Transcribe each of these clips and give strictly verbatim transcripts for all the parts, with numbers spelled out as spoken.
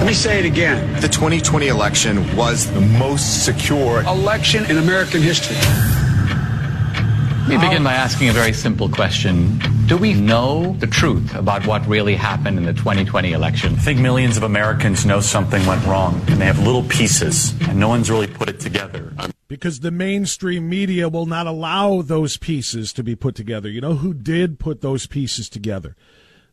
Let me say it again. The twenty twenty election was the most secure election in American history. Let me begin by asking a very simple question. Do we know the truth about what really happened in the twenty twenty election? I think millions of Americans know something went wrong, and they have little pieces, and no one's really put it together. Because the mainstream media will not allow those pieces to be put together. You know who did put those pieces together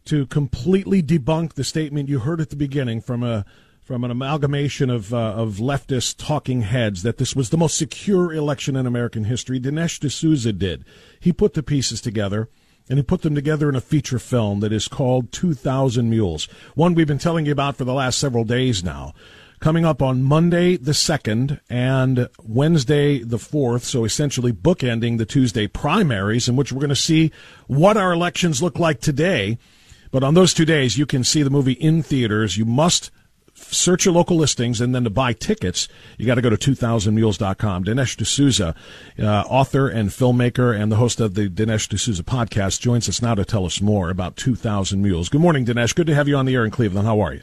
to completely debunk the statement you heard at the beginning from a from an amalgamation of uh, of leftist talking heads that this was the most secure election in American history? Dinesh D'Souza did. He put the pieces together. And he put them together in a feature film that is called two thousand Mules, one we've been telling you about for the last several days now. Coming up on Monday the second and Wednesday the fourth, so essentially bookending the Tuesday primaries in which we're going to see what our elections look like today. But on those two days, you can see the movie in theaters. You must search your local listings, and then to buy tickets, you got to go to two thousand mules dot com. Dinesh D'Souza, uh, author and filmmaker and the host of the Dinesh D'Souza podcast, joins us now to tell us more about two thousand Mules. Good morning, Dinesh. Good to have you on the air in Cleveland. How are you?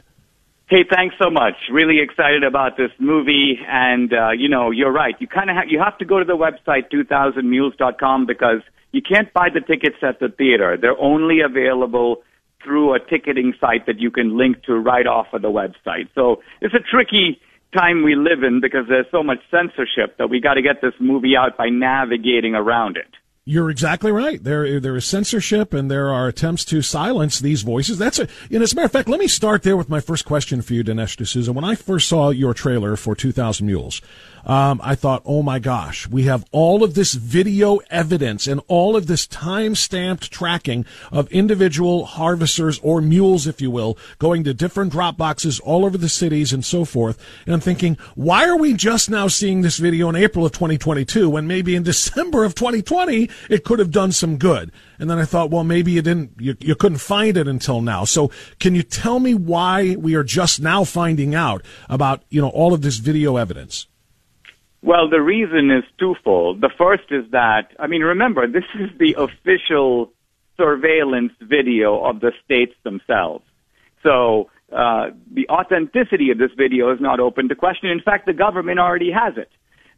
Hey, thanks so much. Really excited about this movie. And, uh, you know, you're right. You kind of have, you have to go to the website two thousand mules dot com because you can't buy the tickets at the theater. They're only available through a ticketing site that you can link to right off of the website. So it's a tricky time we live in because there's so much censorship that we got to get this movie out by navigating around it. You're exactly right. There, there is censorship, and there are attempts to silence these voices. That's a, and as a matter of fact, let me start there with my first question for you, Dinesh D'Souza. When I first saw your trailer for two thousand Mules, um, I thought, oh my gosh, we have all of this video evidence and all of this time-stamped tracking of individual harvesters or mules, if you will, going to different drop boxes all over the cities and so forth. And I'm thinking, why are we just now seeing this video in April of twenty twenty-two when maybe in December of twenty twenty, it could have done some good? And then I thought, well, maybe you didn't, you, you couldn't find it until now. So can you tell me why we are just now finding out about, you know, all of this video evidence? Well, the reason is twofold. The first is that, I mean, remember, this is the official surveillance video of the states themselves. So uh, the authenticity of this video is not open to question. In fact, the government already has it.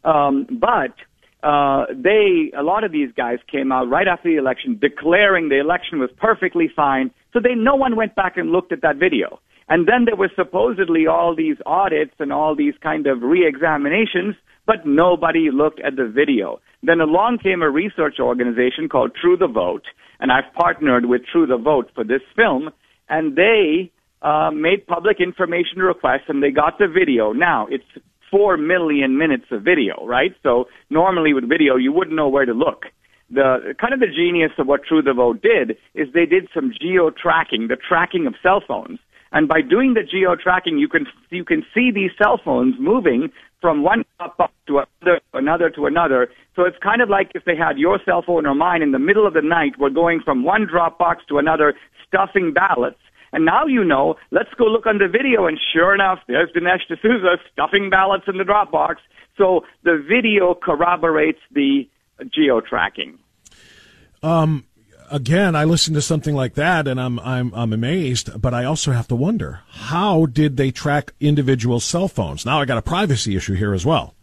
Um, but... Uh, they, a lot of these guys came out right after the election declaring the election was perfectly fine. So they, no one went back and looked at that video. And then there were supposedly all these audits and all these kind of re-examinations, but nobody looked at the video. Then along came a research organization called True the Vote, and I've partnered with True the Vote for this film, and they uh, made public information requests, and they got the video. Now, it's Four million minutes of video, right? So normally with video, you wouldn't know where to look. The kind of the genius of what True the Vote did is they did some geo tracking, the tracking of cell phones, and by doing the geo tracking, you can you can see these cell phones moving from one up, up to another, another to another. So it's kind of like if they had your cell phone or mine in the middle of the night, we're going from one drop box to another, stuffing ballots. And now you know, let's go look on the video, and sure enough, there's Dinesh D'Souza stuffing ballots in the drop box. So the video corroborates the geo-tracking. Um, again, I listen to something like that, and I'm, I'm, I'm amazed, but I also have to wonder, how did they track individual cell phones? Now I got a privacy issue here as well.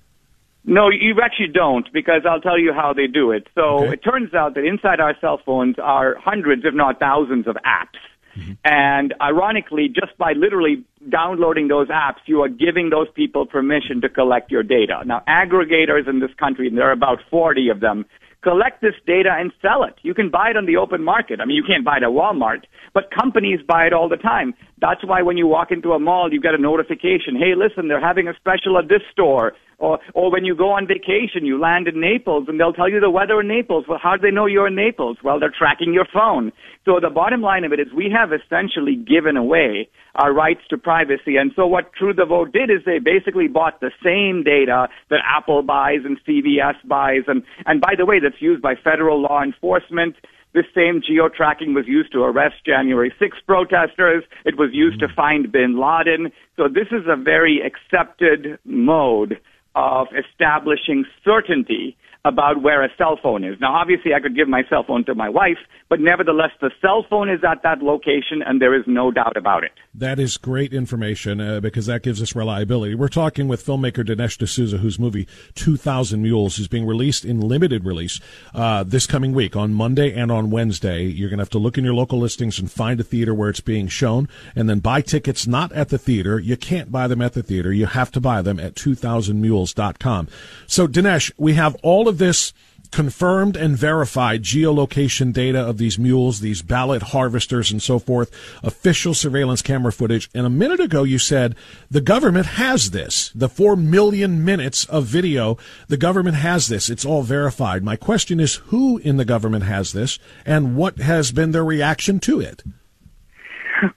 No, you actually don't, because I'll tell you how they do it. So okay. It turns out that inside our cell phones are hundreds, if not thousands, of apps. Mm-hmm. And ironically, just by literally downloading those apps, you are giving those people permission to collect your data. Now, aggregators in this country, and there are about forty of them, collect this data and sell it. You can buy it on the open market. I mean, you can't buy it at Walmart, but companies buy it all the time. That's why when you walk into a mall, you get a notification, hey, listen, they're having a special at this store. Or, or when you go on vacation, you land in Naples, and they'll tell you the weather in Naples. Well, how do they know you're in Naples? Well, they're tracking your phone. So the bottom line of it is we have essentially given away our rights to privacy. And so what True the Vote did is they basically bought the same data that Apple buys and C V S buys. And, and by the way, that's used by federal law enforcement. This same geo-tracking was used to arrest January sixth protesters. It was used to find bin Laden. So this is a very accepted mode of establishing certainty about where a cell phone is. Now, obviously, I could give my cell phone to my wife, but nevertheless, the cell phone is at that location, and there is no doubt about it. That is great information uh, because that gives us reliability. We're talking with filmmaker Dinesh D'Souza, whose movie two thousand Mules is being released in limited release uh, this coming week on Monday and on Wednesday. You're going to have to look in your local listings and find a theater where it's being shown, and then buy tickets not at the theater. You can't buy them at the theater. You have to buy them at two thousand mules dot com. So, Dinesh, we have all of this confirmed and verified geolocation data of these mules, these ballot harvesters and so forth, official surveillance camera footage. And a minute ago you said the government has this, the four million minutes of video, the government has this. It's all verified. My question is, who in the government has this and what has been their reaction to it?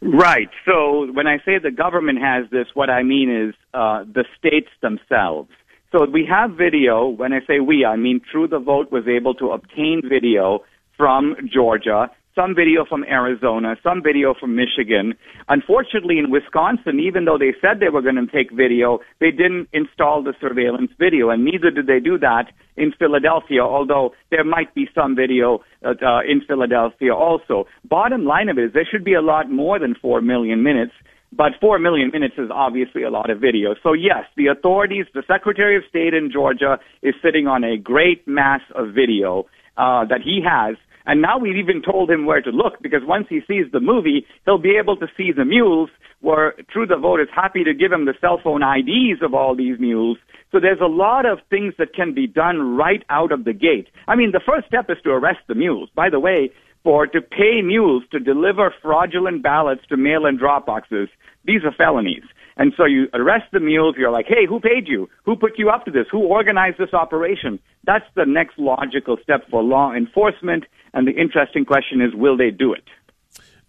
Right. So when I say the government has this, what I mean is uh, the states themselves. So we have video. When I say we, I mean True the Vote was able to obtain video from Georgia, some video from Arizona, some video from Michigan. Unfortunately, in Wisconsin, even though they said they were going to take video, they didn't install the surveillance video, and neither did they do that in Philadelphia, although there might be some video uh, in Philadelphia also. Bottom line of it is there should be a lot more than four million minutes. But four million minutes is obviously a lot of video. So, yes, the authorities, the Secretary of State in Georgia is sitting on a great mass of video uh, that he has. And now we've even told him where to look, because once he sees the movie, he'll be able to see the mules, where True the Vote is happy to give him the cell phone I Ds of all these mules. So there's a lot of things that can be done right out of the gate. I mean, the first step is to arrest the mules. By the way, for to pay mules to deliver fraudulent ballots to mail-in drop boxes, these are felonies. And so you arrest the mules, you're like, hey, who paid you? Who put you up to this? Who organized this operation? That's the next logical step for law enforcement, and the interesting question is, will they do it?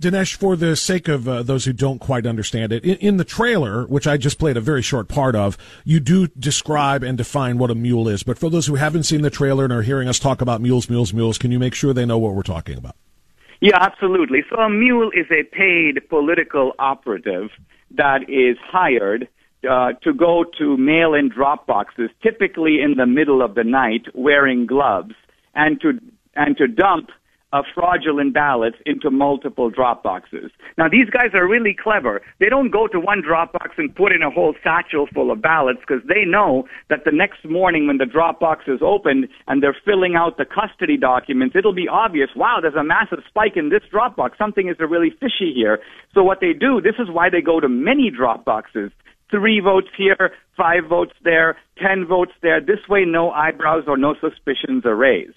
Dinesh, for the sake of uh, those who don't quite understand it, in, in the trailer, which I just played a very short part of, you do describe and define what a mule is. But for those who haven't seen the trailer and are hearing us talk about mules, mules, mules, can you make sure they know what we're talking about? Yeah, absolutely. So a mule is a paid political operative that is hired uh, to go to mail-in drop boxes, typically in the middle of the night, wearing gloves, and to and to dump of fraudulent ballots into multiple drop boxes. Now, these guys are really clever. They don't go to one drop box and put in a whole satchel full of ballots, because they know that the next morning when the drop box is opened and they're filling out the custody documents, it'll be obvious, wow, there's a massive spike in this drop box. Something is really fishy here. So what they do, this is why they go to many drop boxes. Three votes here, five votes there, ten votes there. This way, no eyebrows or no suspicions are raised.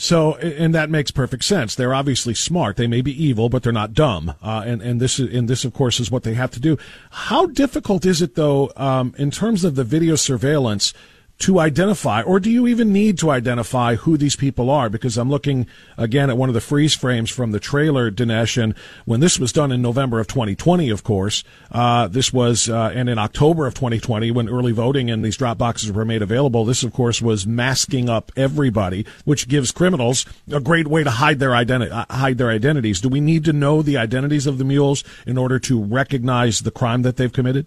So, and that makes perfect sense. They're obviously smart. They may be evil, but they're not dumb. Uh, and, and this, and this, of course, is what they have to do. How difficult is it, though, um, in terms of the video surveillance to identify, or do you even need to identify who these people are? Because I'm looking, again, at one of the freeze frames from the trailer, Dinesh, and when this was done in November of twenty twenty, of course, uh, this was, uh, and in October of twenty twenty, when early voting and these drop boxes were made available, this, of course, was masking up everybody, which gives criminals a great way to hide their identi- hide their identities. Do we need to know the identities of the mules in order to recognize the crime that they've committed?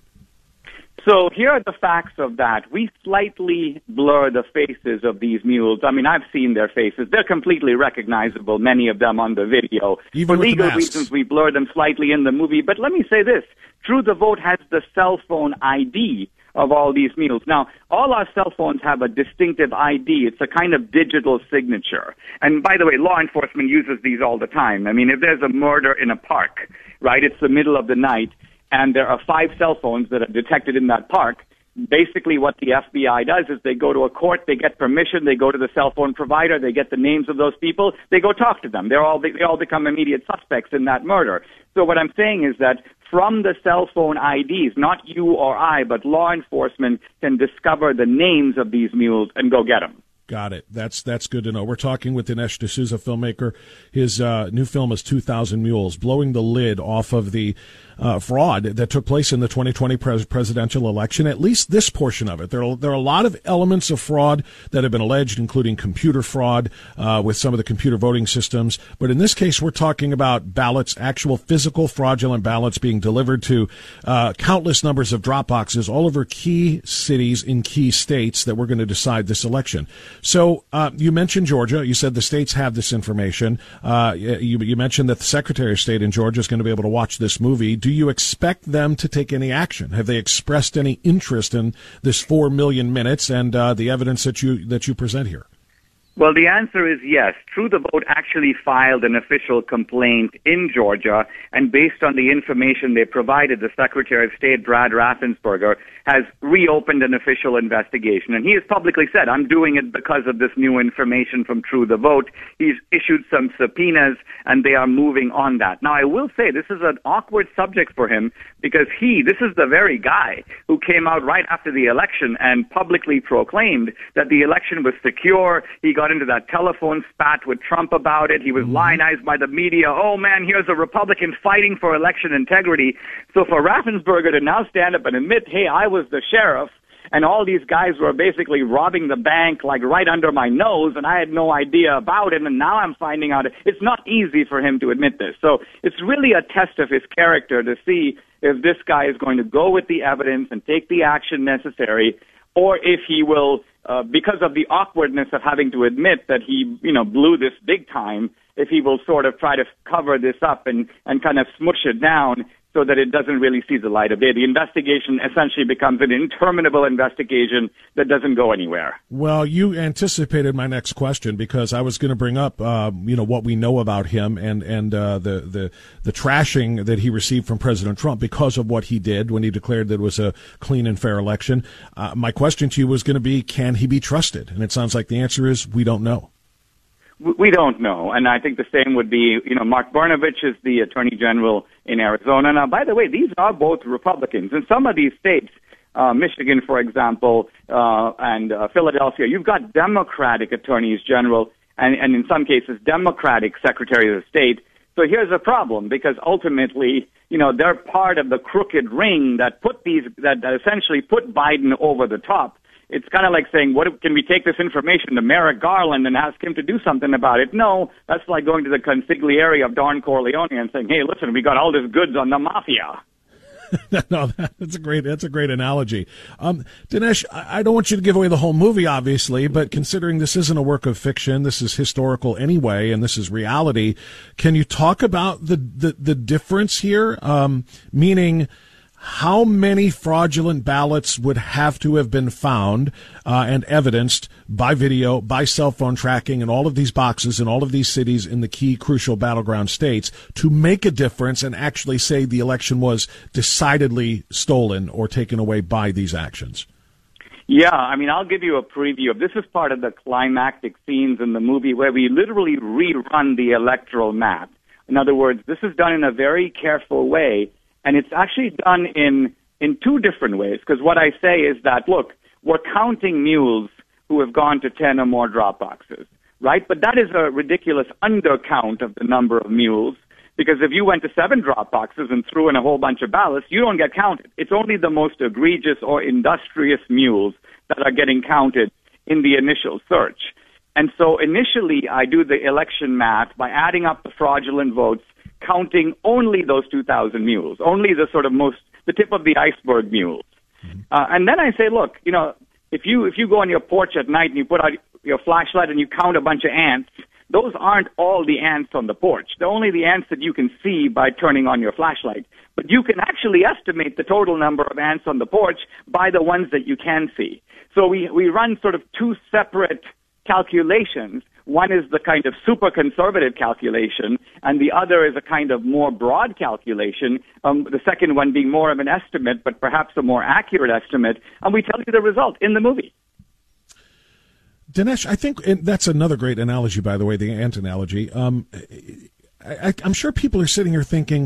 So here are the facts of that. We slightly blur the faces of these mules. I mean, I've seen their faces. They're completely recognizable, many of them on the video. Even for legal reasons, we blur them slightly in the movie. But let me say this. True the Vote has the cell phone I D of all these mules. Now, all our cell phones have a distinctive I D. It's a kind of digital signature. And by the way, law enforcement uses these all the time. I mean, if there's a murder in a park, right, it's the middle of the night, and there are five cell phones that are detected in that park, basically what the F B I does is they go to a court, they get permission, they go to the cell phone provider, they get the names of those people, they go talk to them. They're all, they all become immediate suspects in that murder. So what I'm saying is that from the cell phone I Ds, not you or I, but law enforcement can discover the names of these mules and go get them. Got it. That's that's good to know. We're talking with Dinesh D'Souza, filmmaker. His uh, new film is two thousand Mules, blowing the lid off of the uh, fraud that took place in the twenty twenty pres- presidential election, at least this portion of it. There are, there are a lot of elements of fraud that have been alleged, including computer fraud uh, with some of the computer voting systems. But in this case, we're talking about ballots, actual physical fraudulent ballots being delivered to uh, countless numbers of drop boxes all over key cities in key states that we're going to decide this election. So uh, you mentioned Georgia. You said the states have this information. Uh, you, you mentioned that the Secretary of State in Georgia is going to be able to watch this movie. Do you expect them to take any action? Have they expressed any interest in this four million minutes and uh, the evidence that you that you present here? Well, the answer is yes. True the Vote actually filed an official complaint in Georgia, and based on the information they provided, the Secretary of State, Brad Raffensperger, has reopened an official investigation. And he has publicly said, I'm doing it because of this new information from True the Vote. He's issued some subpoenas, and they are moving on that. Now, I will say this is an awkward subject for him because he, this is the very guy who came out right after the election and publicly proclaimed that the election was secure. He got got into that telephone spat with Trump about it. He was lionized by the media. Oh, man, here's a Republican fighting for election integrity. So for Raffensperger to now stand up and admit, hey, I was the sheriff, and all these guys were basically robbing the bank like right under my nose, and I had no idea about it, and now I'm finding out. It's not easy for him to admit this. So it's really a test of his character to see if this guy is going to go with the evidence and take the action necessary, or if he will, Uh, because of the awkwardness of having to admit that he, you know, blew this big time, if he will sort of try to cover this up and, and kind of smoosh it down so that it doesn't really see the light of day. The investigation essentially becomes an interminable investigation that doesn't go anywhere. Well, you anticipated my next question because I was going to bring up, uh, you know, what we know about him and and uh, the the the trashing that he received from President Trump because of what he did when he declared that it was a clean and fair election. Uh, my question to you was going to be, can he be trusted? And it sounds like the answer is we don't know. We don't know, and I think the same would be, you know, Mark Brnovich is the Attorney General in Arizona. Now, by the way, these are both Republicans. In some of these states, uh, Michigan, for example, uh, and uh, Philadelphia, you've got Democratic Attorneys General and, and in some cases, Democratic Secretaries of State. So here's the problem, because ultimately, you know, they're part of the crooked ring that put these, that, that essentially put Biden over the top. It's kind of like saying, what can we take this information to Merrick Garland and ask him to do something about it? No, that's like going to the consigliere of Don Corleone and saying, hey, listen, we got all this goods on the mafia. No, that's a great that's a great analogy. Um, Dinesh, I don't want you to give away the whole movie, obviously, but considering this isn't a work of fiction, this is historical anyway, and this is reality, can you talk about the, the, the difference here? Um, meaning... How many fraudulent ballots would have to have been found uh, and evidenced by video, by cell phone tracking, and all of these boxes in all of these cities in the key crucial battleground states to make a difference and actually say the election was decidedly stolen or taken away by these actions? Yeah, I mean, I'll give you a preview of this. This is part of the climactic scenes in the movie where we literally rerun the electoral map. In other words, this is done in a very careful way. And it's actually done in in two different ways, because what I say is that, look, we're counting mules who have gone to ten or more drop boxes, right? But that is a ridiculous undercount of the number of mules, because if you went to seven drop boxes and threw in a whole bunch of ballots, you don't get counted. It's only the most egregious or industrious mules that are getting counted in the initial search. And so initially, I do the election math by adding up the fraudulent votes, counting only those two thousand mules, only the sort of most, the tip of the iceberg mules. Mm-hmm. Uh, and then I say, look, you know, if you if you go on your porch at night and you put out your flashlight and you count a bunch of ants, those aren't all the ants on the porch. They're only the ants that you can see by turning on your flashlight. But you can actually estimate the total number of ants on the porch by the ones that you can see. So we, we run sort of two separate calculations. One is the kind of super conservative calculation, and the other is a kind of more broad calculation, um, the second one being more of an estimate, but perhaps a more accurate estimate, and we tell you the result in the movie. Dinesh, I think that's another great analogy, by the way, the ant analogy. Um, I, I'm sure people are sitting here thinking,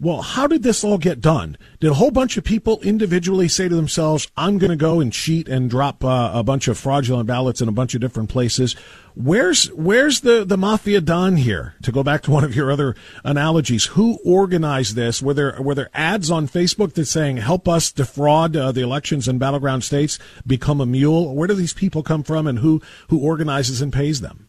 well, how did this all get done? Did a whole bunch of people individually say to themselves, I'm going to go and cheat and drop uh, a bunch of fraudulent ballots in a bunch of different places? Where's where's the, the mafia don here? To go back to one of your other analogies, who organized this? Were there, were there ads on Facebook that's saying, help us defraud uh, the elections in battleground states, become a mule? Where do these people come from, and who, who organizes and pays them?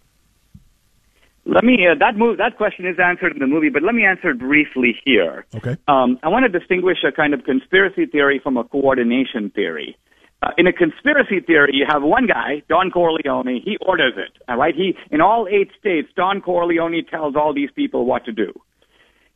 Let me, uh, that move, that question is answered in the movie, but let me answer it briefly here. Okay. Um, I want to distinguish a kind of conspiracy theory from a coordination theory. Uh, in a conspiracy theory, you have one guy, Don Corleone, he orders it, all right? He, in all eight states, Don Corleone tells all these people what to do.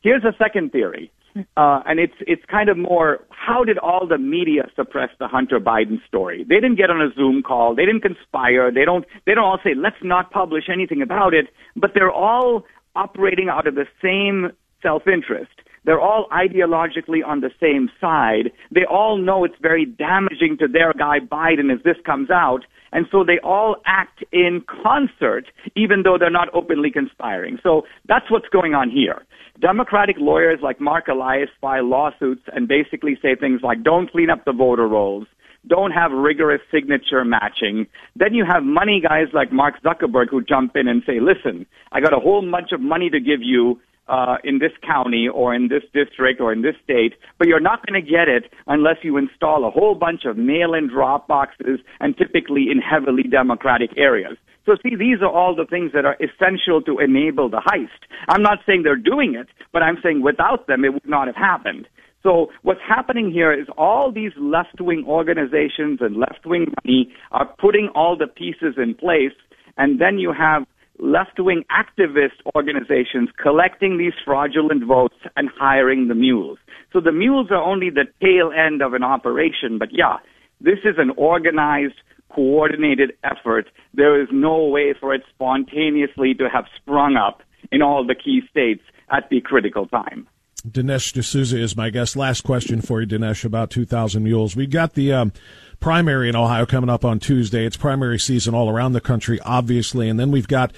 Here's a second theory, uh, and it's, it's kind of more, how did all the media suppress the Hunter Biden story? They didn't get on a Zoom call. They didn't conspire. They don't, they don't all say, let's not publish anything about it, but they're all operating out of the same self-interest. They're all ideologically on the same side. They all know it's very damaging to their guy Biden if this comes out. And so they all act in concert, even though they're not openly conspiring. So that's what's going on here. Democratic lawyers like Mark Elias file lawsuits and basically say things like, don't clean up the voter rolls, don't have rigorous signature matching. Then you have money guys like Mark Zuckerberg who jump in and say, listen, I got a whole bunch of money to give you Uh, in this county or in this district or in this state, but you're not going to get it unless you install a whole bunch of mail-in drop boxes, and typically in heavily Democratic areas. So see, these are all the things that are essential to enable the heist. I'm not saying they're doing it, but I'm saying without them, it would not have happened. So what's happening here is all these left-wing organizations and left-wing money are putting all the pieces in place, and then you have left-wing activist organizations collecting these fraudulent votes and hiring the mules. So the mules are only the tail end of an operation, but yeah, this is an organized, coordinated effort. There is no way for it spontaneously to have sprung up in all the key states at the critical time. Dinesh D'Souza is my guest. Last question for you, Dinesh, about two thousand Mules. We've got the um, primary in Ohio coming up on Tuesday. It's primary season all around the country, obviously. And then we've got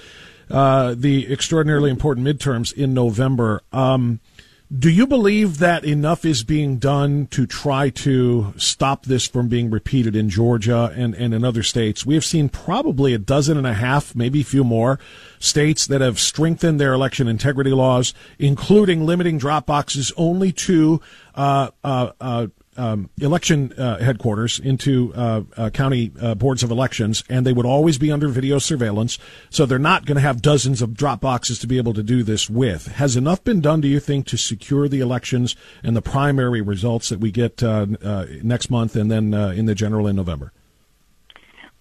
uh, the extraordinarily important midterms in November. Um, do you believe that enough is being done to try to stop this from being repeated in Georgia and, and in other states? We have seen probably a dozen and a half, maybe a few more, states that have strengthened their election integrity laws, including limiting drop boxes only to uh, uh, uh, um, election uh, headquarters, into uh, uh, county uh, boards of elections, and they would always be under video surveillance. So they're not going to have dozens of drop boxes to be able to do this with. Has enough been done, do you think, to secure the elections and the primary results that we get uh, uh, next month and then uh, in the general in November?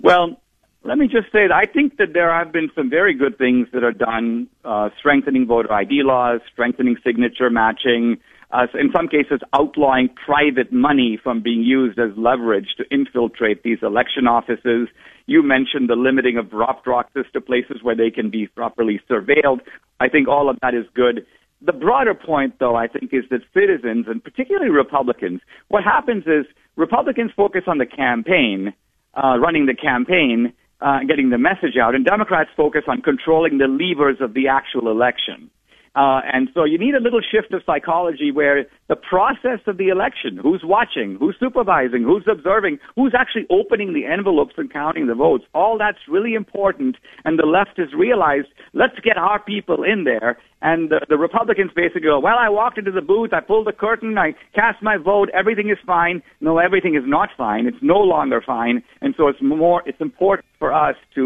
Well, let me just say that I think that there have been some very good things that are done, uh, strengthening voter I D laws, strengthening signature matching, uh, in some cases outlawing private money from being used as leverage to infiltrate these election offices. You mentioned the limiting of drop boxes to places where they can be properly surveilled. I think all of that is good. The broader point, though, I think, is that citizens, and particularly Republicans, what happens is Republicans focus on the campaign, uh, running the campaign, Uh, getting the message out, and Democrats focus on controlling the levers of the actual election. Uh, and so you need a little shift of psychology where the process of the election, who's watching, who's supervising, who's observing, who's actually opening the envelopes and counting the votes, all that's really important. And the left has realized, let's get our people in there. And the, the Republicans basically go, well, I walked into the booth, I pulled the curtain, I cast my vote, everything is fine. No, everything is not fine. It's no longer fine. And so it's more, it's important for us to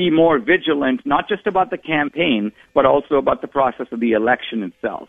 be more vigilant, not just about the campaign, but also about the process of the election itself.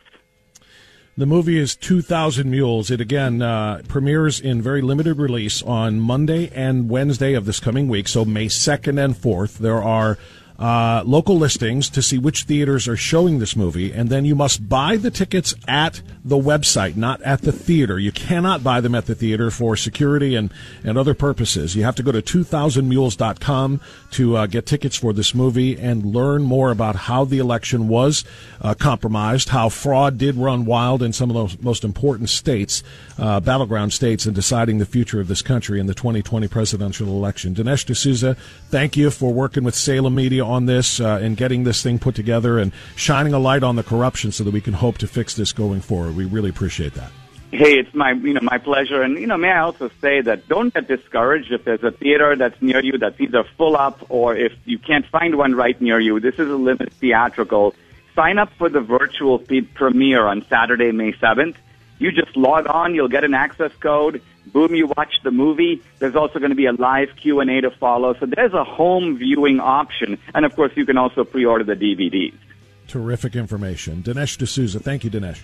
The movie is two thousand Mules. It, again, uh, premieres in very limited release on Monday and Wednesday of this coming week, so May second and fourth. There are uh, local listings to see which theaters are showing this movie, and then you must buy the tickets at the website, not at the theater. You cannot buy them at the theater for security and, and other purposes. You have to go to two thousand mules dot com to uh, get tickets for this movie and learn more about how the election was uh, compromised, how fraud did run wild in some of those most important states, uh, battleground states, in deciding the future of this country in the twenty twenty presidential election. Dinesh D'Souza, thank you for working with Salem Media on this uh, and getting this thing put together and shining a light on the corruption so that we can hope to fix this going forward. We really appreciate that. Hey, it's my you know my pleasure. And you know, may I also say that don't get discouraged if there's a theater that's near you that's either full up or if you can't find one right near you. This is a limited theatrical. Sign up for the virtual premiere on Saturday, May seventh. You just log on. You'll get an access code. Boom, you watch the movie. There's also going to be a live Q and A to follow. So there's a home viewing option. And, of course, you can also pre-order the D V Ds. Terrific information. Dinesh D'Souza. Thank you, Dinesh.